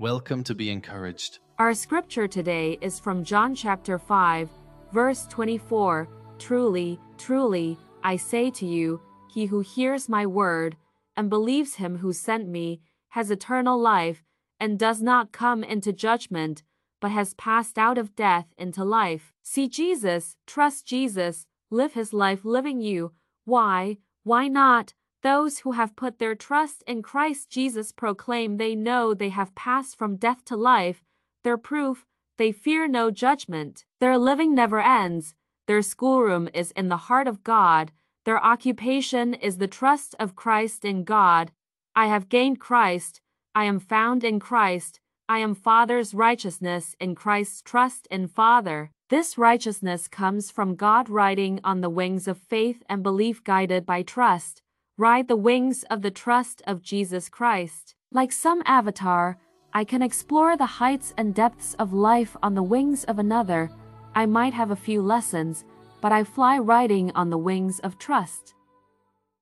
Welcome to Be Encouraged. Our scripture today is from John chapter 5, verse 24. Truly, truly, I say to you, he who hears my word and believes him who sent me has eternal life and does not come into judgment, but has passed out of death into life. See Jesus, trust Jesus, live his life living you. Why? Why not? Those who have put their trust in Christ Jesus proclaim they know they have passed from death to life. Their proof, they fear no judgment. Their living never ends. Their schoolroom is in the heart of God. Their occupation is the trust of Christ in God. I have gained Christ. I am found in Christ. I am Father's righteousness in Christ's trust in Father. This righteousness comes from God riding on the wings of faith and belief guided by trust. Ride the wings of the trust of Jesus Christ. Like some avatar, I can explore the heights and depths of life on the wings of another. I might have a few lessons, but I fly riding on the wings of trust.